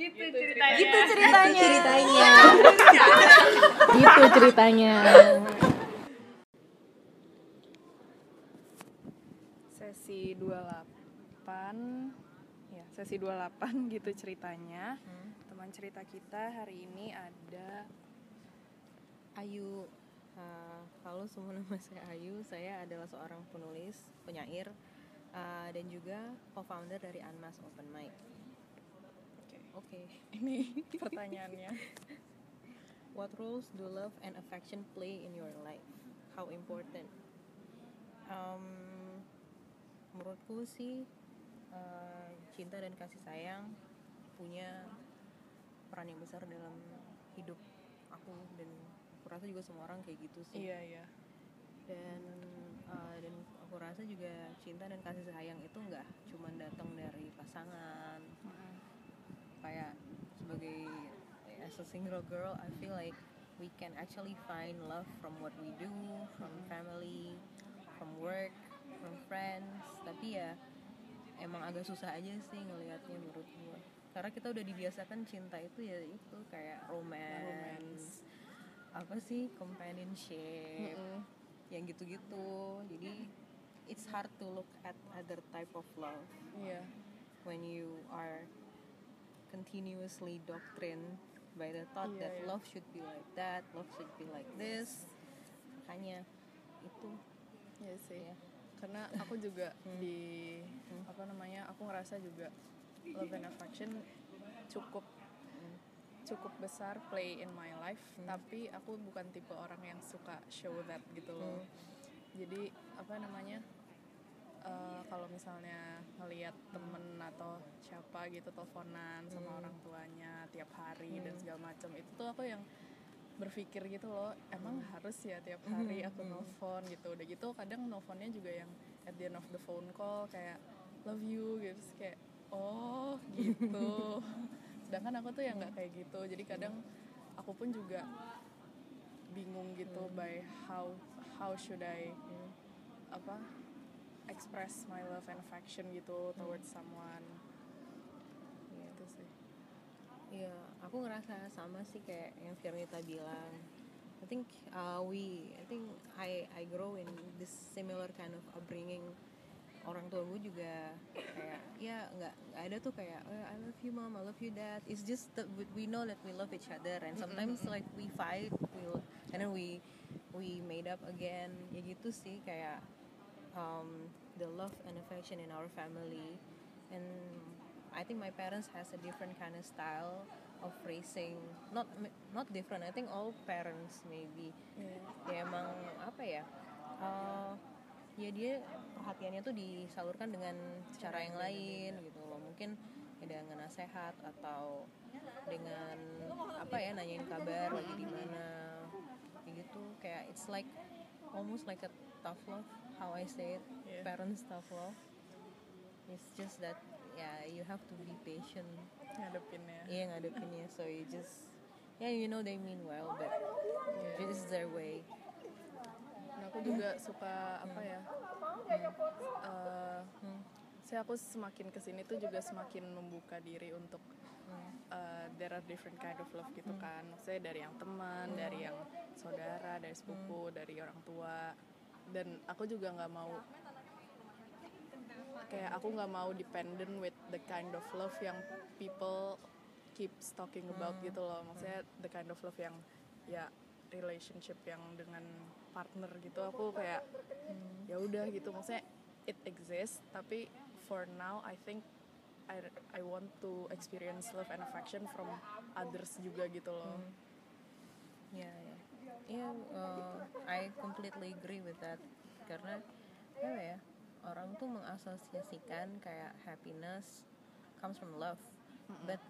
Gitu ceritanya. Sesi 28. Ya, sesi 28 gitu ceritanya. Teman cerita kita hari ini ada Ayu. Halo semua, nama saya Ayu. Saya adalah seorang penulis, penyair, dan juga co-founder dari Unmask Open Mic. Oke, ini pertanyaannya. What roles do love and affection play in your life? How important? Menurutku sih cinta dan kasih sayang punya peran yang besar dalam hidup aku, dan aku rasa juga semua orang kayak gitu sih. Iya. Dan aku rasa juga cinta dan kasih sayang itu nggak cuma datang dari pasangan. Kayak sebagai as a single girl, I feel like we can actually find love from what we do, from family, from work, from friends. Tapi ya emang agak susah aja sih ngelihatnya menurut gue, karena kita udah dibiasakan cinta itu ya itu kayak romance. Apa sih, companionship, yang gitu-gitu. Jadi it's hard to look at other type of love when you are continuously doctrined by the thought that love should be like that, love should be like this. Makanya itu. Iya sih. Yeah. Karena aku juga aku ngerasa juga love and affection cukup besar play in my life, tapi aku bukan tipe orang yang suka show that gitu loh. Jadi kalau misalnya ngelihat temen atau siapa gitu teleponan sama orang tuanya tiap hari dan segala macam, itu tuh aku yang berpikir gitu loh, emang harus ya tiap hari aku nelfon gitu. Udah gitu kadang nelfonnya juga yang at the end of the phone call kayak love you gitu, kayak oh gitu. Sedangkan aku tuh yang nggak kayak gitu, jadi kadang aku pun juga bingung gitu by how should I express my love and affection gitu towards someone. Gitu sih. Iya, aku ngerasa sama sih kayak yang Firnita bilang. I think I grow in this similar kind of upbringing. Orang tua gue juga kayak nggak ada tuh kayak I love you mom, I love you dad. It's just that we know that we love each other, and sometimes like we fight, and then we made up again. Ya gitu sih kayak. The love and affection in our family, and I think my parents has a different kind of style of raising. Not different. I think all parents maybe. Ya emang apa ya? Ya dia perhatiannya tuh disalurkan dengan cara yang lain gitu loh. Mungkin dengan nasihat atau dengan nanyain kabar lagi di mana. Gitu kayak it's like almost like a tough love. How I say it, parents tough love. It's just that you have to be patient ngadepinnya. Iya, ngadepinnya. So you just you know they mean well, but it's their way. Nah, aku juga suka aku semakin kesini tuh juga semakin membuka diri untuk there are different kind of love gitu kan. Maksudnya dari yang teman, dari yang saudara, dari sepupu, dari orang tua. Dan aku juga nggak mau dependent with the kind of love yang people keeps talking about gitu loh. Maksudnya the kind of love yang relationship yang dengan partner gitu. Aku kayak ya udah gitu, maksudnya it exists, tapi for now I think I want to experience love and affection from others juga gitu loh. I completely agree with that. Karena orang tuh mengasosiasikan kayak happiness comes from love, but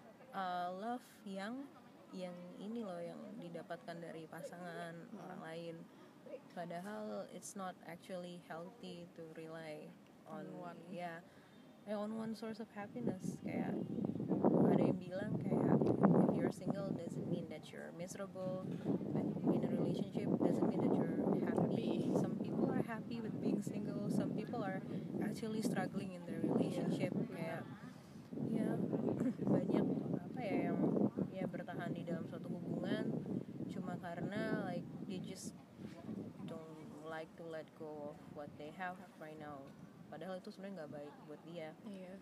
love yang ini loh yang didapatkan dari pasangan orang lain. Padahal it's not actually healthy to rely on one source of happiness. Kayak ada yang bilang kayak if you're single doesn't mean that you're miserable. In a relationship doesn't mean that you're happy. Some people are happy with being single. Some people are actually struggling in their relationship. Kayak banyak let go of what they have right now. Padahal itu sebenarnya nggak baik buat dia. Yeah.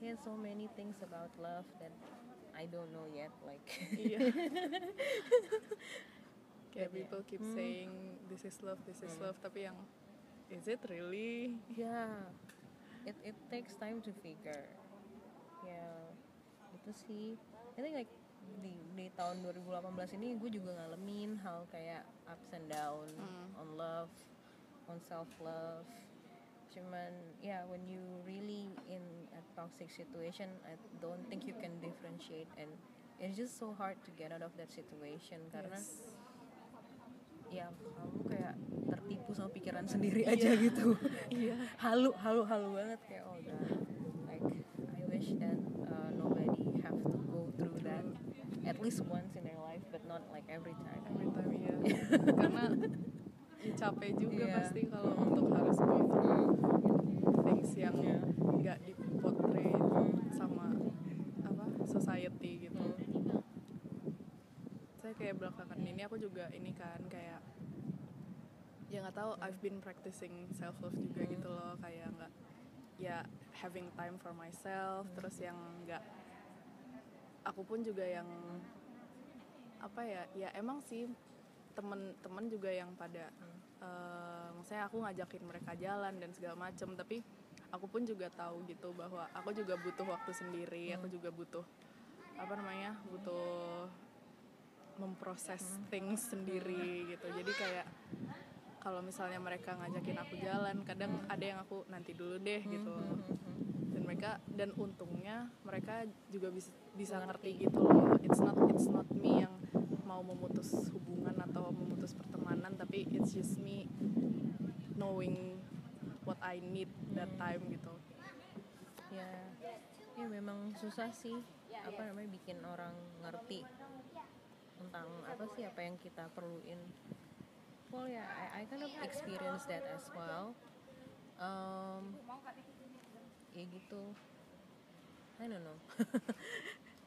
He has so many things about love that I don't know yet. Like, yeah. Kayak people keep saying this is love, this is love. Tapi yang is it really? Yeah, it takes time to figure. Yeah, itu sih. I think like di tahun 2018 ini gue juga ngalamin hal kayak ups and down on love, on self love. Cuman ya when you really in a toxic situation, I don't think you can differentiate and it's just so hard to get out of that situation karena ya kamu kayak tertipu sama pikiran sendiri aja gitu. Iya. halu banget kayak oh God. Like I wish that nobody have to go through that at least once in their life but not like every time ya. Karena capek juga pasti kalau untuk harus go through things yang nggak dipotret sama apa society gitu. Saya kayak belakangan ini aku juga ini kan kayak ya nggak tahu, I've been practicing self love juga gitu loh, kayak nggak ya having time for myself. Terus yang nggak, aku pun juga yang apa ya emang sih temen-temen juga yang pada maksudnya aku ngajakin mereka jalan dan segala macem, tapi aku pun juga tahu gitu bahwa aku juga butuh waktu sendiri, aku juga butuh butuh memproses things sendiri gitu. Jadi kayak kalau misalnya mereka ngajakin aku jalan, kadang ada yang aku nanti dulu deh gitu, dan mereka, dan untungnya mereka juga bisa ngerti gitu loh. It's not me yang mau memutus hubungan atau memutus pertemanan, tapi it's just me knowing what I need that time gitu. Ya memang susah sih bikin orang ngerti tentang apa yang kita perluin. Well I kind of experience that as well. Ya gitu, I don't know.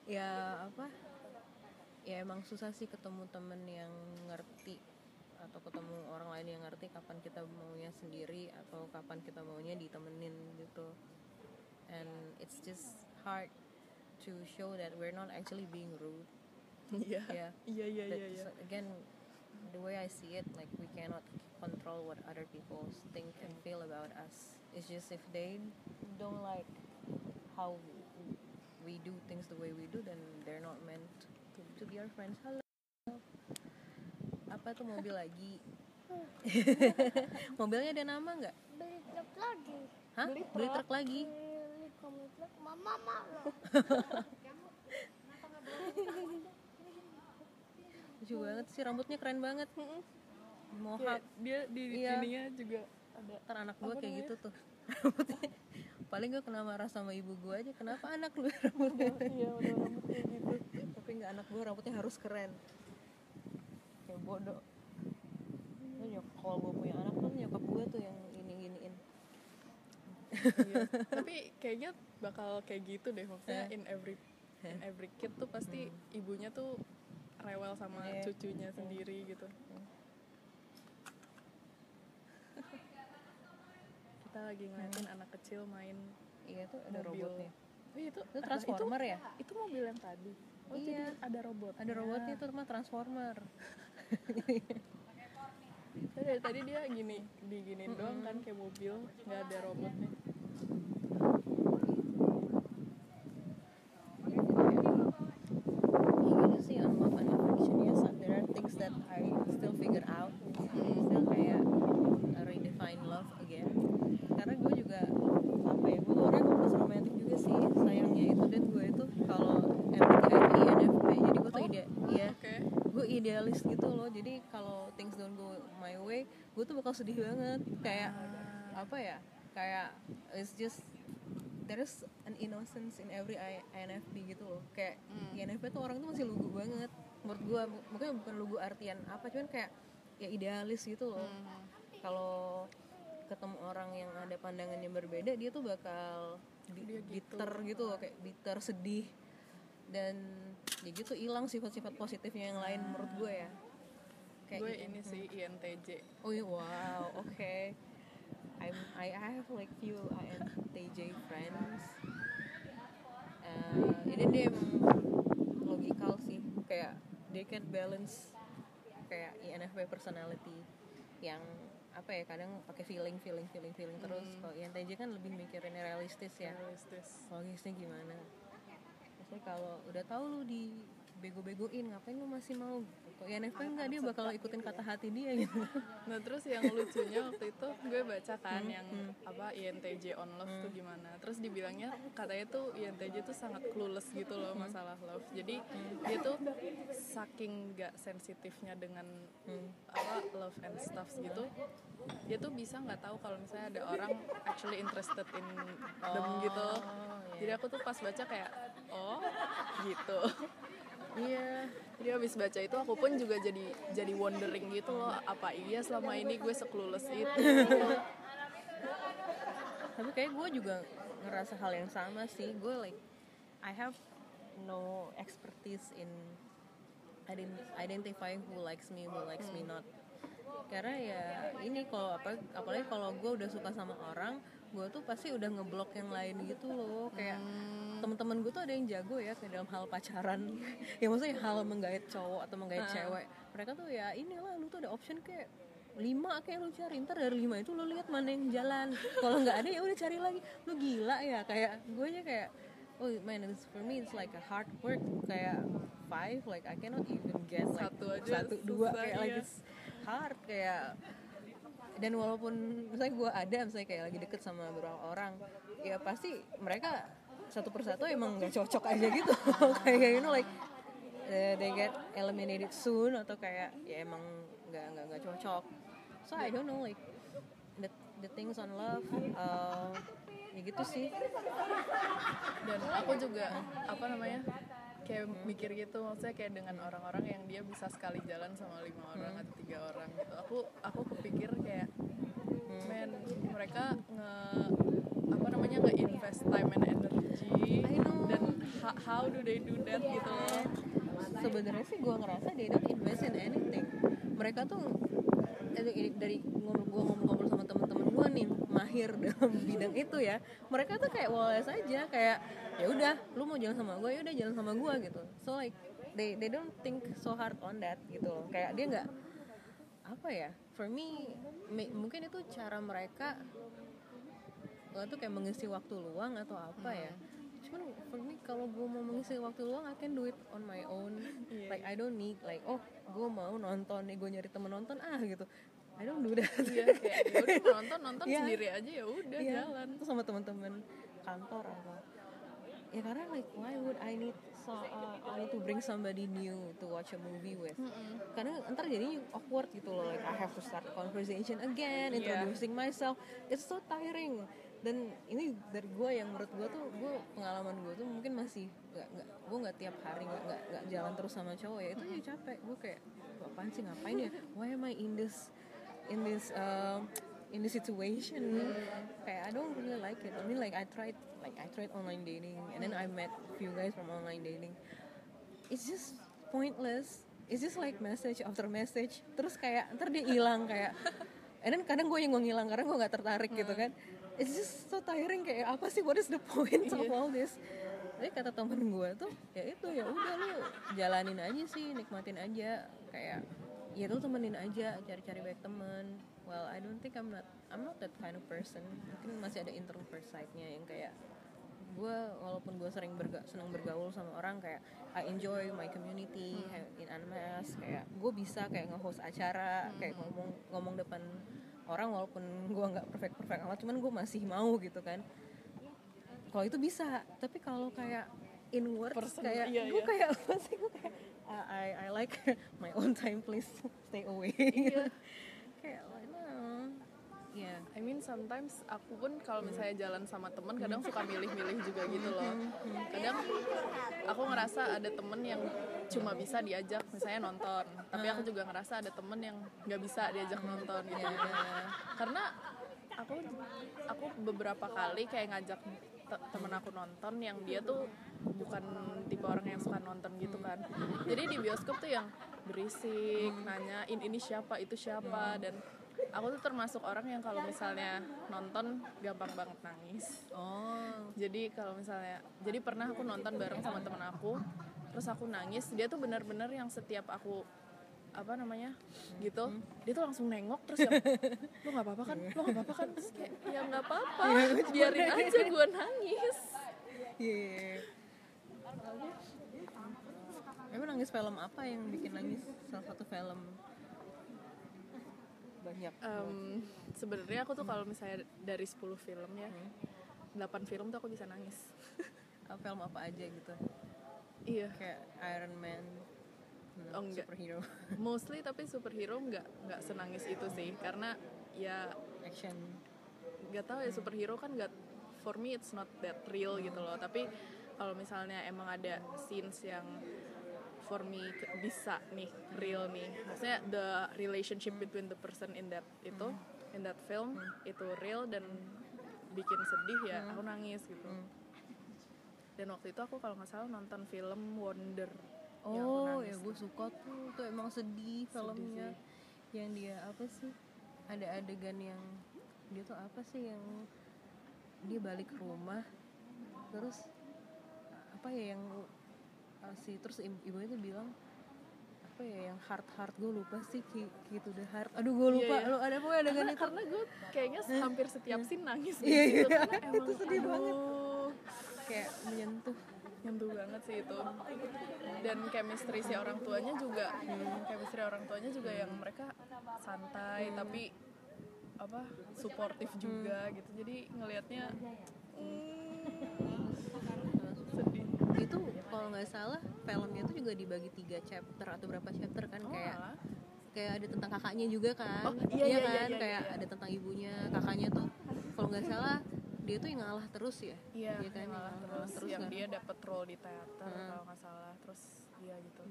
Ya emang susah sih ketemu temen yang ngerti atau ketemu orang lain yang ngerti kapan kita maunya sendiri atau kapan kita maunya ditemenin gitu. And it's just hard to show that we're not actually being rude. Yeah. Again, the way I see it, like we cannot control what other people think and feel about us. It's just if they don't like how we do things the way we do, then they're not meant to be our friends. Halo, apa tuh mobil lagi? Mobilnya ada nama nggak? Beli truk lagi. Hah? Beli truk lagi? Beli truk, mama. Lucu banget sih, rambutnya keren banget. Mohawk. Dia di sininya juga ada. Ntar anak gue kayak gitu tuh rambutnya. Paling gue kena marah sama ibu gue aja, kenapa anak lu rambutnya? Iya, rambutnya gitu. Tapi nggak, anak gue rambutnya harus keren. Kayak bodoh. Kalau gue punya anak tuh nyokap gue tuh yang giniin. Tapi kayaknya bakal kayak gitu deh, maksudnya in every kid tuh pasti ibunya tuh rewel sama cucunya sendiri gitu. Kita lagi ngeliatin anak kecil main itu ada mobil. Robotnya. Itu transformer ya? Itu mobil yang tadi. Oh iya. Jadi ada robot. Ada robotnya, itu cuma transformer. Tadi dia gini, diginiin doang kan kayak mobil, nggak ada robotnya. Ini sih unlock an application. There are things that I still figure out. Still kayak redefine love again. Karena gue juga gue orang plus romantic juga sih, sayangnya itu dan gue itu kalau INFP, jadi gue tuh gue idealis gitu loh. Jadi kalau things don't go my way, gue tuh bakal sedih banget, kayak kayak it's just there's an innocence in every INFP gitu loh. Kayak INFP tuh orang tuh masih lugu banget menurut gue, mungkin bukan lugu artian apa, cuman kayak ya idealis gitu loh. Kalau ketemu orang yang ada pandangan yang berbeda, dia tuh bakal bitter gitu loh, kayak bitter, sedih, dan ya gitu hilang sifat-sifat positifnya yang lain menurut gue ya. Gue ini sih INTJ. Oh wow, okay. I have like few INTJ friends. Ini dia logikal sih, kayak they can balance kayak INFP personality yang apa ya, kadang pakai feeling terus. Kalau INTJ kan lebih mikirin realistis ya, logisnya gimana. Maksudnya kalau udah tahu lu di bego-begoin, ngapain lu masih mau? Kok INFP enggak, dia bakal ikutin kata hati dia gitu. Nah terus yang lucunya waktu itu gue baca kan yang apa INTJ on love tuh gimana. Terus dibilangnya katanya tuh INTJ tuh sangat clueless gitu loh masalah love. Jadi dia tuh saking gak sensitifnya dengan apa love and stuff gitu. Dia tuh bisa gak tahu kalau misalnya ada orang actually interested in them gitu. Jadi aku tuh pas baca kayak oh gitu. Iya, jadi habis baca itu aku pun juga jadi wondering gitu loh, apa iya selama ini gue seclueless itu. Tapi kayak gue juga ngerasa hal yang sama sih. Gue like I have no expertise in identifying who likes me, who likes me not. Karena ya ini kalau apalagi kalau gue udah suka sama orang, gue tuh pasti udah ngeblok yang lain gitu loh. Kayak temen-temen gue tuh ada yang jago ya kayak dalam hal pacaran. Ya maksudnya hal menggait cowok atau menggait cewek. Mereka tuh ya inilah, lu tuh ada option kayak 5 kayak lu cari, ntar dari 5 itu lu lihat mana yang jalan. Kalau nggak ada ya udah cari lagi. Lu gila ya, kayak gue nya kayak oh man, for me it's like a hard work. Kayak 5 like I cannot even get like satu dua kayak like it's hard kayak. Dan walaupun misalnya gue ada misalnya kayak lagi deket sama beberapa orang, ya pasti mereka satu persatu emang gak cocok aja gitu. Kayak you know like they get eliminated soon atau kayak ya emang gak cocok. So I don't know like the things on love ya gitu sih. Dan aku juga apa namanya kayak mikir gitu, maksudnya kayak dengan orang-orang yang dia bisa sekali jalan sama 5 orang atau 3 orang gitu. Aku kepikir kayak men, mereka nge-invest time and energy dan how do they do that gitu loh. Sebenarnya sih gue ngerasa they don't invest in anything. Mereka tuh dari ngobrol-ngobrol sama temen-temen gue nih mahir dalam bidang itu ya, mereka tuh kayak walas aja kayak ya udah lu mau jalan sama gue ya udah jalan sama gue gitu. So like they don't think so hard on that gitu loh. Kayak dia nggak apa ya, for me mungkin itu cara mereka tuh kayak mengisi waktu luang atau apa ya. Cuman for me kalau gue mau mengisi waktu luang I can do it on my own. Like I don't need like oh gue mau nonton nih, gue nyari temen nonton gitu. I don't do that. Iya, kayak udah nonton sendiri aja ya udah jalan terus sama teman-teman kantor apa. Ya karena like why would I need to bring somebody new to watch a movie with? Karena ntar jadinya awkward gitu loh. Like I have to start conversation again, introducing myself. It's so tiring. Dan ini dari gue yang menurut gue tuh, gue pengalaman gue tuh mungkin masih gue nggak tiap hari nggak jalan terus sama cowok ya, itu jadi capek. Gue kayak apaan sih, ngapain ya? Why am I in this situation? Kayak I don't really like it. I mean like I tried online dating and then I met few guys from online dating. It's just pointless. It's just like message after message. Terus kayak ntar dia hilang kayak. And then kadang gue yang ngilang karena gue nggak tertarik gitu kan. It's just so tiring kayak apa sih, what is the point of all this? Tapi kata temen gue tuh ya itu ya udah lu jalanin aja sih, nikmatin aja kayak ya lu temenin aja, cari-cari baik temen. Well I don't think I'm not that kind of person. Mungkin masih ada introvert side-nya yang kayak gue walaupun gue sering senang bergaul sama orang, kayak I enjoy my community in Unmask, kayak gue bisa kayak nge-host acara, kayak ngomong depan orang walaupun gue nggak perfect amat, cuman gue masih mau gitu kan. Kalau itu bisa, tapi kalau kayak inward kayak gue kayak apa sih, gue kayak I like my own time, please stay away. Kayak yeah, I mean sometimes aku pun kalau misalnya jalan sama temen kadang suka milih-milih juga gitu loh. Kadang aku ngerasa ada temen yang cuma bisa diajak misalnya nonton, tapi aku juga ngerasa ada temen yang nggak bisa diajak nonton gitu. Karena aku beberapa kali kayak ngajak temen aku nonton yang dia tuh bukan tipe orang yang suka nonton gitu kan. Jadi di bioskop tuh yang berisik, nanyain ini siapa, itu siapa. Dan aku tuh termasuk orang yang kalau misalnya nonton gampang banget nangis. Oh. Jadi kalau misalnya, jadi pernah aku nonton bareng sama temen aku, terus aku nangis. Dia tuh benar-benar yang setiap aku apa namanya gitu, dia tuh langsung nengok terus yang lo nggak apa-apa kan, lo nggak apa-apa kan, terus kayak ya nggak apa-apa, biarin aja gue nangis. Yeah. Emang nangis film apa yang bikin nangis? Salah satu film banyak. Sebenarnya aku tuh kalau misalnya dari 10 film ya, 8 film tuh aku bisa nangis. Film apa aja gitu? Iya. Kayak Iron Man. Oh, enggak. Superhero. Mostly, tapi superhero enggak senangis itu sih, karena ya action. Enggak tahu ya, superhero kan enggak, for me it's not that real gitu loh. Tapi kalau misalnya emang ada scenes yang for me bisa nih real nih. Maksudnya the relationship between the person in that itu in that film itu real dan bikin sedih ya, aku nangis gitu. Dan waktu itu aku kalau enggak salah nonton film Wonder. Oh ya, gue suka tuh emang sedih filmnya. Yang dia apa sih, ada adegan yang dia tuh apa sih yang dia balik ke rumah terus apa ya yang si terus ibunya tuh bilang apa ya yang heart gue lupa sih gitu deh heart, aduh gue lupa. Lo ada apa adegan itu? Karena gue kayaknya hampir setiap scene nangis gitu. Karena itu sedih banget, kayak menyentuh banget sih itu. Dan chemistry si orang tuanya juga, yang mereka santai tapi apa suportif juga gitu. Jadi ngelihatnya sedih. Itu kalau nggak salah filmnya itu juga dibagi 3 chapter atau berapa chapter kan, kayak ada tentang kakaknya juga kan. Iya. Kayak ada tentang ibunya, kakaknya tuh kalau nggak salah dia tuh yang ngalah terus ya? Iya, dia kan ngalah terus yang kan? Dia dapet role di teater kalau gak salah, terus dia gitu.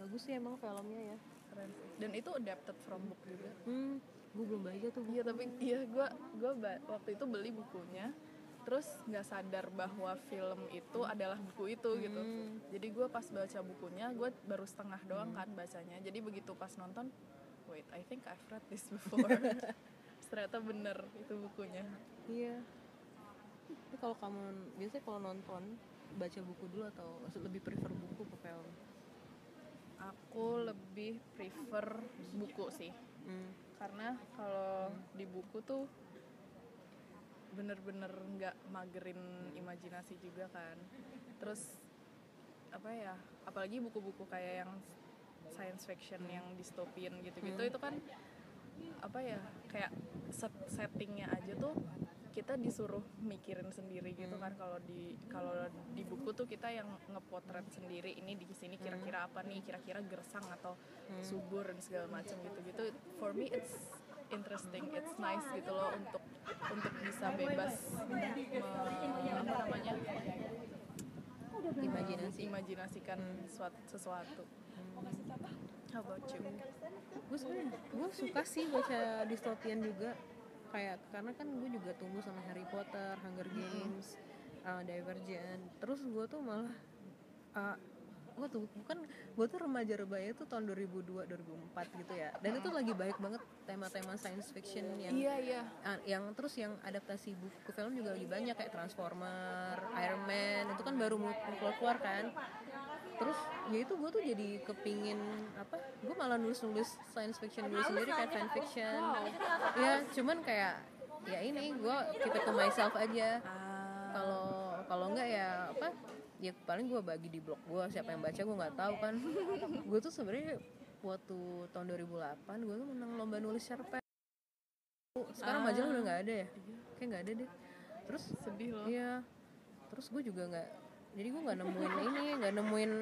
Bagus sih emang filmnya ya, keren. Dan itu adapted from book juga. Gue belum baca tuh buku. Iya, tapi gue waktu itu beli bukunya, terus gak sadar bahwa film itu adalah buku itu gitu. Jadi gue pas baca bukunya, gue baru setengah doang kan bacanya. Jadi begitu pas nonton, wait, I think I've read this before. Ternyata bener itu bukunya. Iya. Tapi kalau kamu biasanya kalau nonton baca buku dulu atau lebih prefer buku ke film? Aku lebih prefer buku sih. Karena kalau di buku tuh bener-bener nggak magerin imajinasi juga kan. Terus apa ya? Apalagi buku-buku kayak yang science fiction yang distopin gitu-gitu itu kan apa ya, kayak settingnya aja tuh kita disuruh mikirin sendiri gitu kan. Kalau di buku tuh kita yang ngepotret sendiri, ini di sini kira-kira apa nih, kira-kira gersang atau subur dan segala macam gitu. For me it's interesting, it's nice gitu loh untuk bisa bebas imajinasikan sesuatu. How about you? Gue suka sih baca dystopian juga, kayak karena kan gue juga tumbuh sama Harry Potter, Hunger Games, Divergent. Terus gue tuh malah gue tuh remaja rebaya tuh tahun 2002-2004 gitu ya. Dan itu lagi banyak banget tema-tema science fiction yang yang terus yang adaptasi buku ke film juga lagi banyak, kayak Transformer, Iron Man itu kan baru keluar kan. Terus ya itu gue tuh jadi kepingin apa, gue malah nulis science fiction gue sendiri kayak fan fiction. Ya cuman kayak ya ini gue keep it to myself aja. Kalau enggak ya apa ya paling gue bagi di blog gue, siapa yang baca gue nggak tahu kan. Gue tuh sebenarnya waktu tahun 2008 gue tuh menang lomba nulis cerpen. Sekarang majalah udah nggak ada ya, kayak nggak ada deh. Terus sedih loh. Iya. Terus gue juga jadi gue nggak nemuin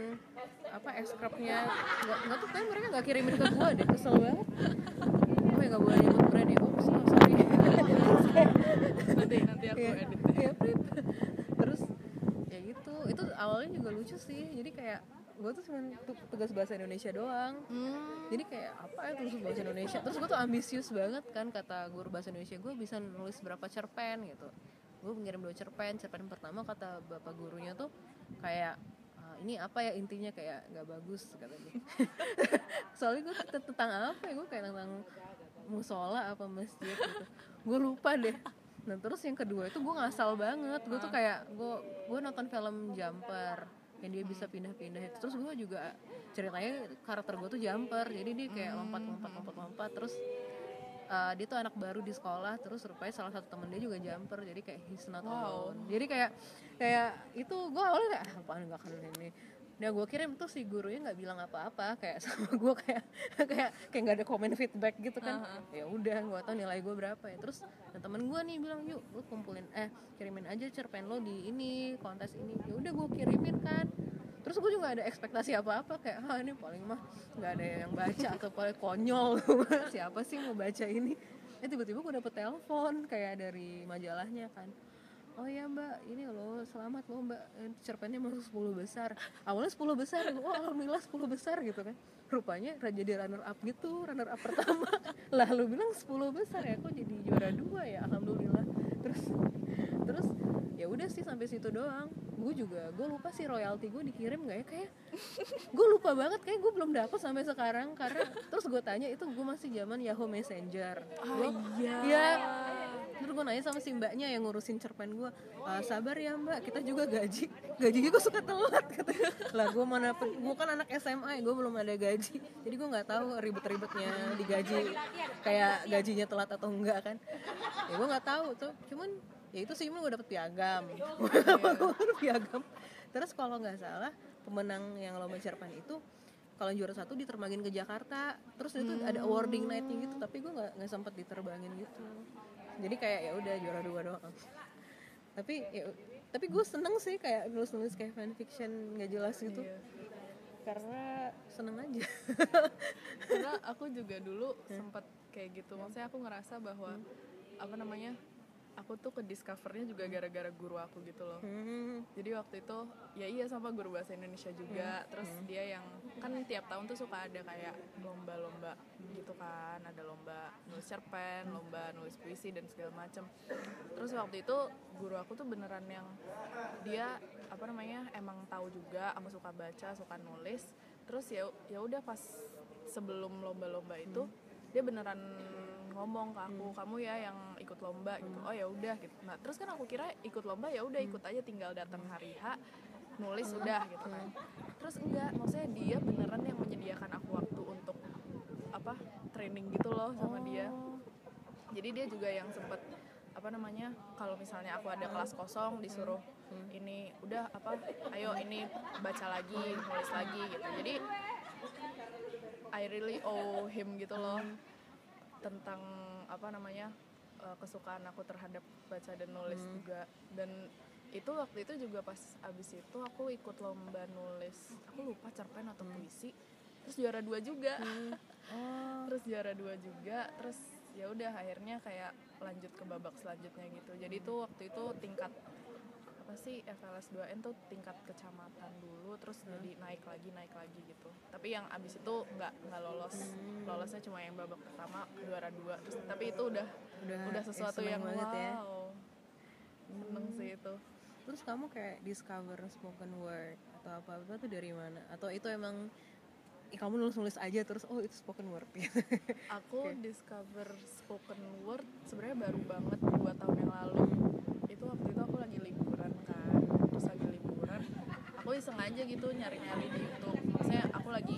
apa eskrapnya, nggak tuh kan, mereka nggak kirimin ke gue deh, kesel banget. Gue nggak boleh ikut brand ya, ups, sorry. nanti aku edit ya. Terus ya gitu, itu awalnya juga lucu sih, jadi kayak gue tuh cuma tugas bahasa Indonesia doang. Jadi kayak apa ya tugas bahasa Indonesia, terus gue tuh ambisius banget kan, kata guru bahasa Indonesia gue bisa nulis berapa cerpen gitu. Gue mengirim 2 cerpen pertama kata bapak gurunya tuh kayak ini apa ya intinya, kayak nggak bagus kata dia. Soalnya gue tentang apa ya, gue kayak tentang musola apa masjid gitu, gue lupa deh. Nah terus yang kedua itu gue ngasal banget, gue tuh kayak gue nonton film Jumper yang dia bisa pindah-pindah, terus gue juga ceritanya karakter gue tuh Jumper, jadi dia kayak lompat terus dia tuh anak baru di sekolah, terus rupanya salah satu temen dia juga Jumper, jadi kayak he's not alone. Jadi kayak itu gue awalnya kayak apaan gak kenal ini. Nah gue kirim tuh si gurunya nggak bilang apa-apa, kayak sama gue kayak nggak ada komen feedback gitu kan. Ya udah, gue tau nilai gue berapa ya. Terus nah, temen gue nih bilang yuk lu kumpulin kirimin aja cerpen lo di ini kontes ini. Ya udah gue kirimin kan. Terus gue juga ada ekspektasi apa-apa kayak ini paling mah nggak ada yang baca atau paling konyol siapa sih mau baca ini. Tiba-tiba gue dapet telepon kayak dari majalahnya kan. Oh iya mbak, ini loh selamat loh mbak, cerpennya masuk 10 besar. Awalnya 10 besar, oh alhamdulillah 10 besar gitu kan. Rupanya jadi runner up gitu, runner up pertama. Lalu bilang 10 besar ya, kok jadi juara 2 ya, alhamdulillah. Terus ya udah sih sampai situ doang. Gue lupa sih royalti gue dikirim nggak ya, kayak gue lupa banget, kayak gue belum dapet sampai sekarang. Karena terus gue tanya, itu gue masih zaman Yahoo Messenger. Terus gue nanya sama si mbaknya yang ngurusin cerpen gue, sabar ya mbak, kita juga gajinya gue suka telat katanya. Lah gue mana, gue kan anak SMA, gue belum ada gaji, jadi gue nggak tahu ribet-ribetnya digaji kayak gajinya telat atau enggak kan. Ya gue nggak tahu tuh, cuman ya itu sih, gue dapet piagam. Piagam. Terus kalau nggak salah pemenang yang lomba cerpen itu kalau juara 1 diterbangin ke Jakarta, terus itu ada awarding night-nya gitu, tapi gue nggak sempet diterbangin gitu. Jadi kayak ya udah juara 2 doang. Tapi gue seneng sih kayak nulis kayak fanfiction nggak jelas gitu. Iya. Karena seneng aja. Karena aku juga dulu sempat kayak gitu. Maksudnya aku ngerasa bahwa aku tuh ke discovernya juga gara-gara guru aku gitu loh. Jadi waktu itu sama guru bahasa Indonesia juga. Terus dia yang kan tiap tahun tuh suka ada kayak lomba-lomba gitu kan. Ada lomba nulis cerpen, lomba nulis puisi dan segala macem. Terus waktu itu guru aku tuh beneran yang dia emang tahu juga, ama suka baca, suka nulis. Terus ya udah pas sebelum lomba-lomba itu dia beneran ngomong ke aku, kamu ya yang ikut lomba gitu. Oh ya udah gitu. Nah, terus kan aku kira ikut lomba ya udah ikut aja, tinggal datang hari H, nulis udah gitu kan. Terus enggak, maksudnya dia beneran yang menyediakan aku waktu untuk training gitu loh sama dia. Jadi dia juga yang sempet kalau misalnya aku ada kelas kosong disuruh ini udah ayo ini baca lagi, nulis lagi gitu. Jadi I really owe him gitu loh. Tentang kesukaan aku terhadap baca dan nulis juga. Dan itu waktu itu juga pas abis itu aku ikut lomba nulis, aku lupa cerpen atau puisi, terus juara 2 juga. Terus ya udah akhirnya kayak lanjut ke babak selanjutnya gitu. Jadi itu waktu itu tingkat FLS 2N tuh tingkat kecamatan dulu, terus jadi naik lagi gitu. Tapi yang abis itu nggak lolos, lolosnya cuma yang babak pertama juara 2. Terus tapi itu udah sesuatu yang wow, ya. Seneng sih itu. Terus kamu kayak discover spoken word atau apa tuh dari mana? Atau itu emang kamu nulis aja terus itu spoken word gitu? Aku discover spoken word sebenarnya baru banget 2 tahun yang lalu. Itu waktu itu aku lagi liburan kan, terus lagi liburan aku iseng aja gitu nyari-nyari di YouTube. Maksudnya aku lagi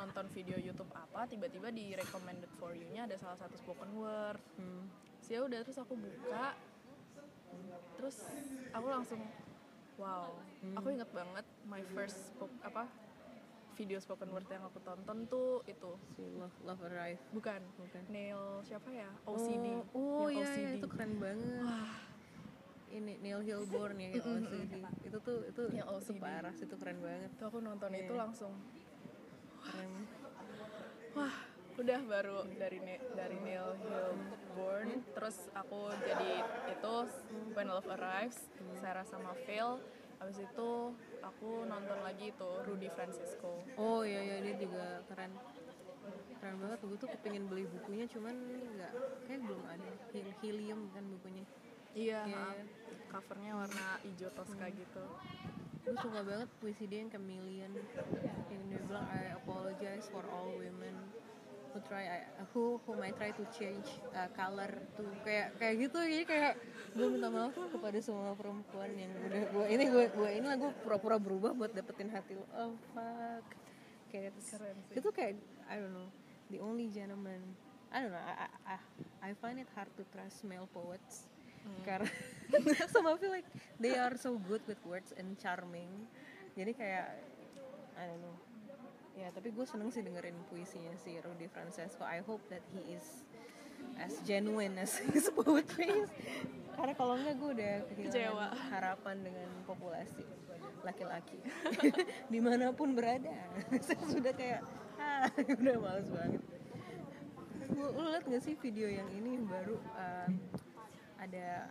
nonton video YouTube apa, tiba-tiba di recommended for you-nya ada salah satu spoken word. Terus ya udah, terus aku buka, terus aku langsung wow. Aku inget banget my first video spoken word yang aku tonton tuh itu si Love Arrive. Bukan. Neil siapa ya? OCD. OCD. Itu keren banget. Wah. Ini Neil Hilborn ya OCD. Itu ya, OCD. Itu parah sih, itu keren banget. Tuh aku nonton itu langsung keren. Wah, udah baru dari Neil Hilborn terus aku jadi itu When Love Arrives, Sarah sama Phil. Abis itu aku nonton lagi itu Rudy Francisco. Oh iya dia juga keren banget. Gue tuh kepingin beli bukunya, cuman nggak, kayak belum ada. Helium kan bukunya. Iya. Covernya warna hijau toska gitu. Gue suka banget puisi dia yang Chameleon, yang dia bilang I apologize for all women who might try to change color tuh kayak gitu. Jadi kayak gue minta maaf kepada semua perempuan yang udah gue ini lah gue pura-pura berubah buat dapetin hati lo. Oh fuck, kayak itu kayak I don't know, the only gentleman I don't know, I find it hard to trust male poets karena sama feel like they are so good with words and charming. Jadi kayak I don't know. Ya, tapi gue seneng sih dengerin puisinya si Rudy Francisco. I hope that he is as genuine as his poetry. Karena kalau enggak gue udah kehilangan harapan dengan populasi laki-laki dimanapun berada. Saya sudah kayak udah malas banget. Lu liat gak sih video yang ini baru ada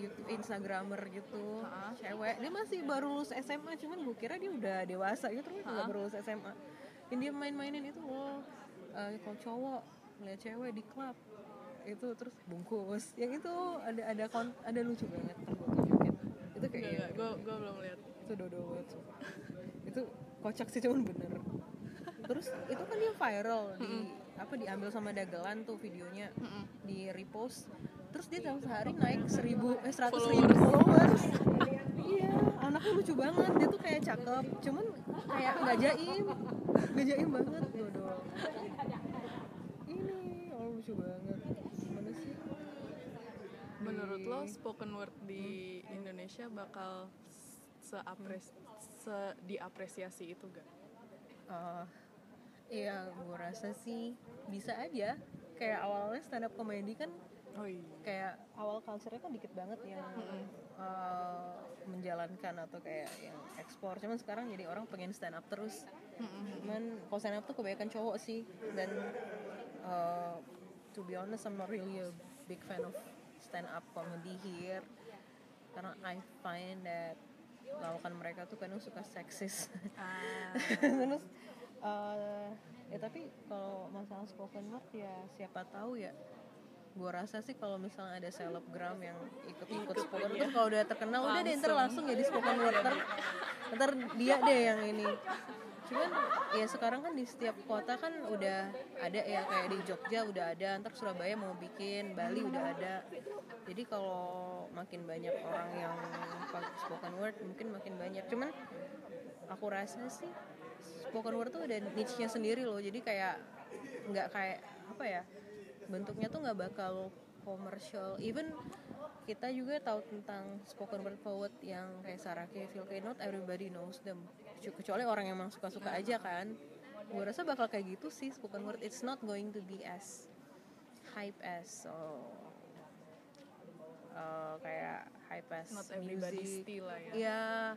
YouTube Instagramer gitu, cewek. Dia masih baru lulus SMA, cuman gue kira dia udah dewasa gitu, tapi nggak baru lulus SMA. Yang dia main-mainin itu kalau cowok ngeliat cewek di klub itu terus bungkus. Yang itu ada lucu banget kan gue tunjukin. Itu kayak gue belum lihat. Itu dodo banget. Itu kocak sih cuman bener. Terus itu kan dia viral diambil sama dagelan tuh videonya, di repost. Terus dia dalam sehari naik 100,000 followers. Iya, anaknya lucu banget. Dia tuh kayak cakep, cuman kayak nggak jaim banget dodol. Ini lucu banget. Gimana sih? Menurut lo spoken word di Indonesia bakal diapresiasi itu gak? Iya, gue rasa sih bisa aja. Kayak awalnya stand up comedy kan kayak awal culture-nya kan dikit banget yang menjalankan atau kayak yang ekspor. Cuman sekarang jadi orang pengen stand up terus. Cuman kalau stand up tuh kebanyakan cowok sih. Dan to be honest, I'm not really a big fan of stand up comedy here. Karena I find that lawakan mereka tuh kadang suka seksis. Terus tapi kalau masalah spoken word ya siapa tahu ya. Gue rasa sih kalau misalnya ada selebgram yang ikut spoken word, kalau udah terkenal langsung. Udah deh ntar langsung jadi spoken word, ntar dia deh yang ini. Cuman ya sekarang kan di setiap kota kan udah ada ya, kayak di Jogja udah ada, ntar Surabaya mau bikin, Bali udah ada. Jadi kalau makin banyak orang yang spoken word mungkin makin banyak. Cuman aku rasa sih spoken word tuh ada niche-nya sendiri loh. Jadi kayak nggak kayak apa ya, bentuknya tuh nggak bakal komersial. Even kita juga tahu tentang spoken word poet yang kayak Sarah Kay, Phil Kaye, not everybody knows them. Kecuali orang yang emang suka-suka aja kan. Gue rasa bakal kayak gitu sih spoken word. It's not going to be as hype as kayak hype as not music. Ya,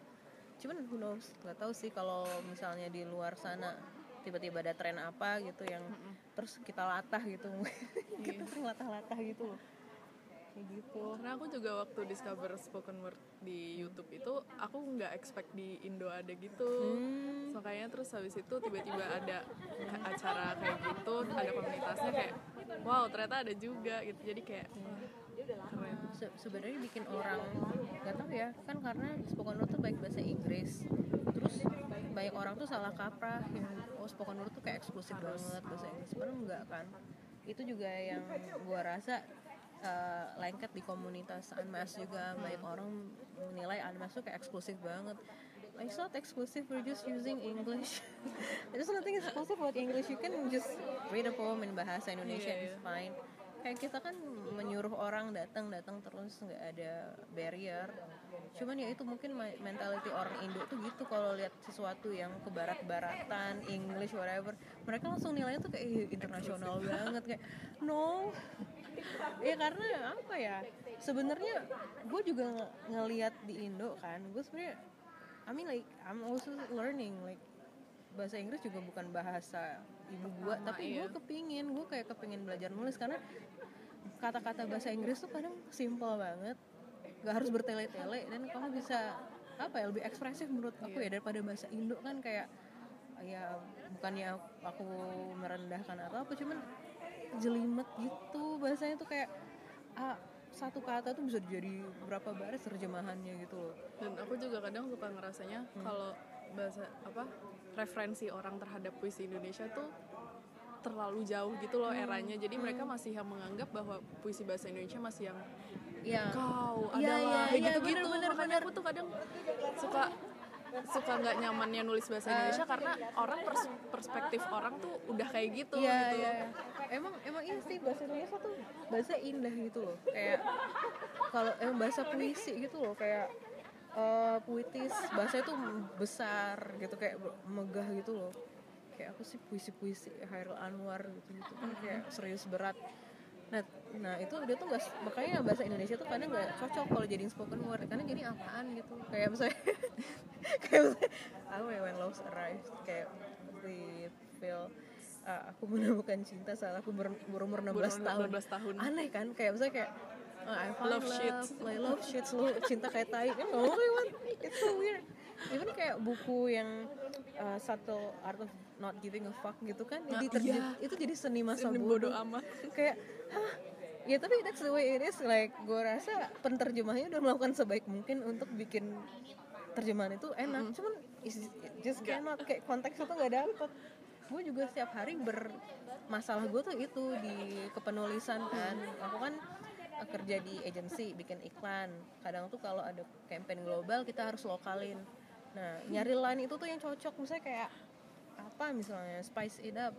cuman who knows, nggak tahu sih kalau misalnya di luar sana tiba-tiba ada tren apa gitu yang terus kita latah gitu. Kita sering latah-latah gitu loh. Kayak gitu. Karena aku juga waktu discover spoken word di YouTube itu aku nggak expect di Indo ada gitu. Makanya terus habis itu tiba-tiba ada acara kayak gitu, ada komunitasnya kayak wow, ternyata ada juga gitu. Jadi kayak keren. Sebenarnya bikin orang nggak tahu ya kan, karena spoken word tuh baik bahasa Inggris, terus banyak orang tuh salah kaprah yang spoken word tuh kayak eksklusif banget bahasa Inggris. Sebenarnya enggak kan. Itu juga yang gua rasa lengket di komunitas Unmask juga. Banyak orang menilai Unmask tuh kayak eksklusif banget. It's not exclusive, we're just using English. There's nothing exclusive about English. You can just read a poem in bahasa Indonesia, it's fine. Kayak kita kan menyuruh orang datang terus, nggak ada barrier. Cuman ya itu mungkin mentality orang Indo tuh gitu. Kalau lihat sesuatu yang kebarat-baratan, English whatever, mereka langsung nilainya tuh kayak internasional banget, kayak no. Ya karena apa ya? Sebenarnya gue juga ngelihat di Indo kan. Gue sebenarnya, I mean like I'm also learning like bahasa Inggris juga bukan bahasa ibu gue, tapi gue kayak kepingin belajar nulis karena kata-kata bahasa Inggris tuh kadang simple banget, nggak harus bertele-tele, dan kamu bisa lebih ekspresif menurut aku ya daripada bahasa Indo kan. Kayak ya bukannya aku merendahkan atau apa, cuman jelimet gitu bahasanya tuh kayak satu kata tuh bisa jadi berapa baris terjemahannya gitu loh. Dan aku juga kadang suka ngerasanya kalau bahasa apa referensi orang terhadap puisi Indonesia tuh terlalu jauh gitu loh eranya. Jadi mereka masih yang menganggap bahwa puisi bahasa Indonesia masih yang kau adalah gitu-gitu. Makanya aku tuh kadang suka nggak nyamannya nulis bahasa Indonesia karena orang perspektif orang tuh udah kayak gitu gitu. Emang iya sih bahasa Indonesia tuh bahasa indah gitu loh. Kayak kalau bahasa puisi gitu loh kayak puitis, bahasa itu besar gitu kayak megah gitu loh. Kayak aku sih puisi-puisi Chairil Anwar gitu kan kayak serius berat. Nah itu dia tuh nggak, makanya bahasa Indonesia tuh kadang nggak cocok kalau jadi spoken word karena jadi apaan gitu kayak misalnya aku when love arrives kayak di feel aku menemukan cinta saat aku berumur 16 tahun. Aneh kan kayak misalnya kayak I love shit, I love shit, lo cinta kayak tai kan oh my god it's so weird. Even kayak buku yang satu Art of Not Giving a Fuck gitu kan itu jadi seni masa bodoh amat kayak hah ya tapi that's the way it is like gue rasa penterjemahnya udah melakukan sebaik mungkin untuk bikin terjemahan itu enak cuman just cannot kayak konteksnya tuh nggak dapet. Gue juga setiap hari bermasalah gue tuh itu di kepenulisan kan aku kan kerja di agensi bikin iklan kadang tuh kalau ada campaign global kita harus lokalin. Nah, nyari line itu tuh yang cocok misalnya kayak apa misalnya spice it up.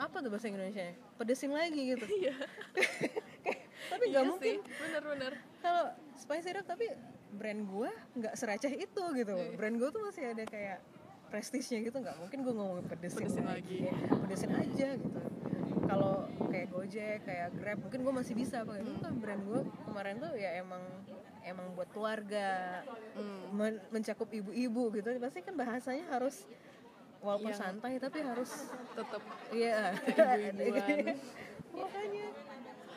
Apa tuh bahasa Indonesianya? Pedesin lagi gitu. Iya. Tapi enggak mungkin. Bener-bener. Kalau spice it up tapi brand gue enggak seracah itu gitu. Brand gue tuh masih ada kayak prestisnya gitu enggak mungkin gue ngomongin pedesin lagi. Ya. Pedesin aja gitu. Kalau kayak Gojek, kayak Grab, mungkin gue masih bisa pakai itu kan brand gue kemarin tuh ya emang buat keluarga, mencakup ibu-ibu gitu. Pasti kan bahasanya harus walaupun santai tapi harus tetap ibu-ibuan.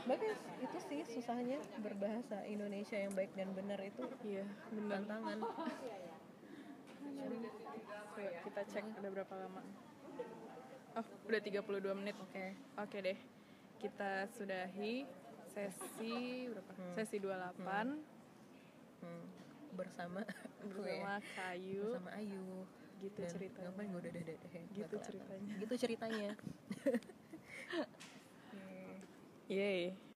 Makanya itu sih susahnya berbahasa Indonesia yang baik dan benar itu. Iya, benar. Tantangan. Kita cek ada berapa lama. Oh, udah 32 menit. Oke deh. Kita sudahi sesi berapa? Sesi 28. Bersama Ayu. Bersama Ayu. Gitu dan ceritanya. Ngapain gue udah gitu ceritanya. Gitu ceritanya. Yeay.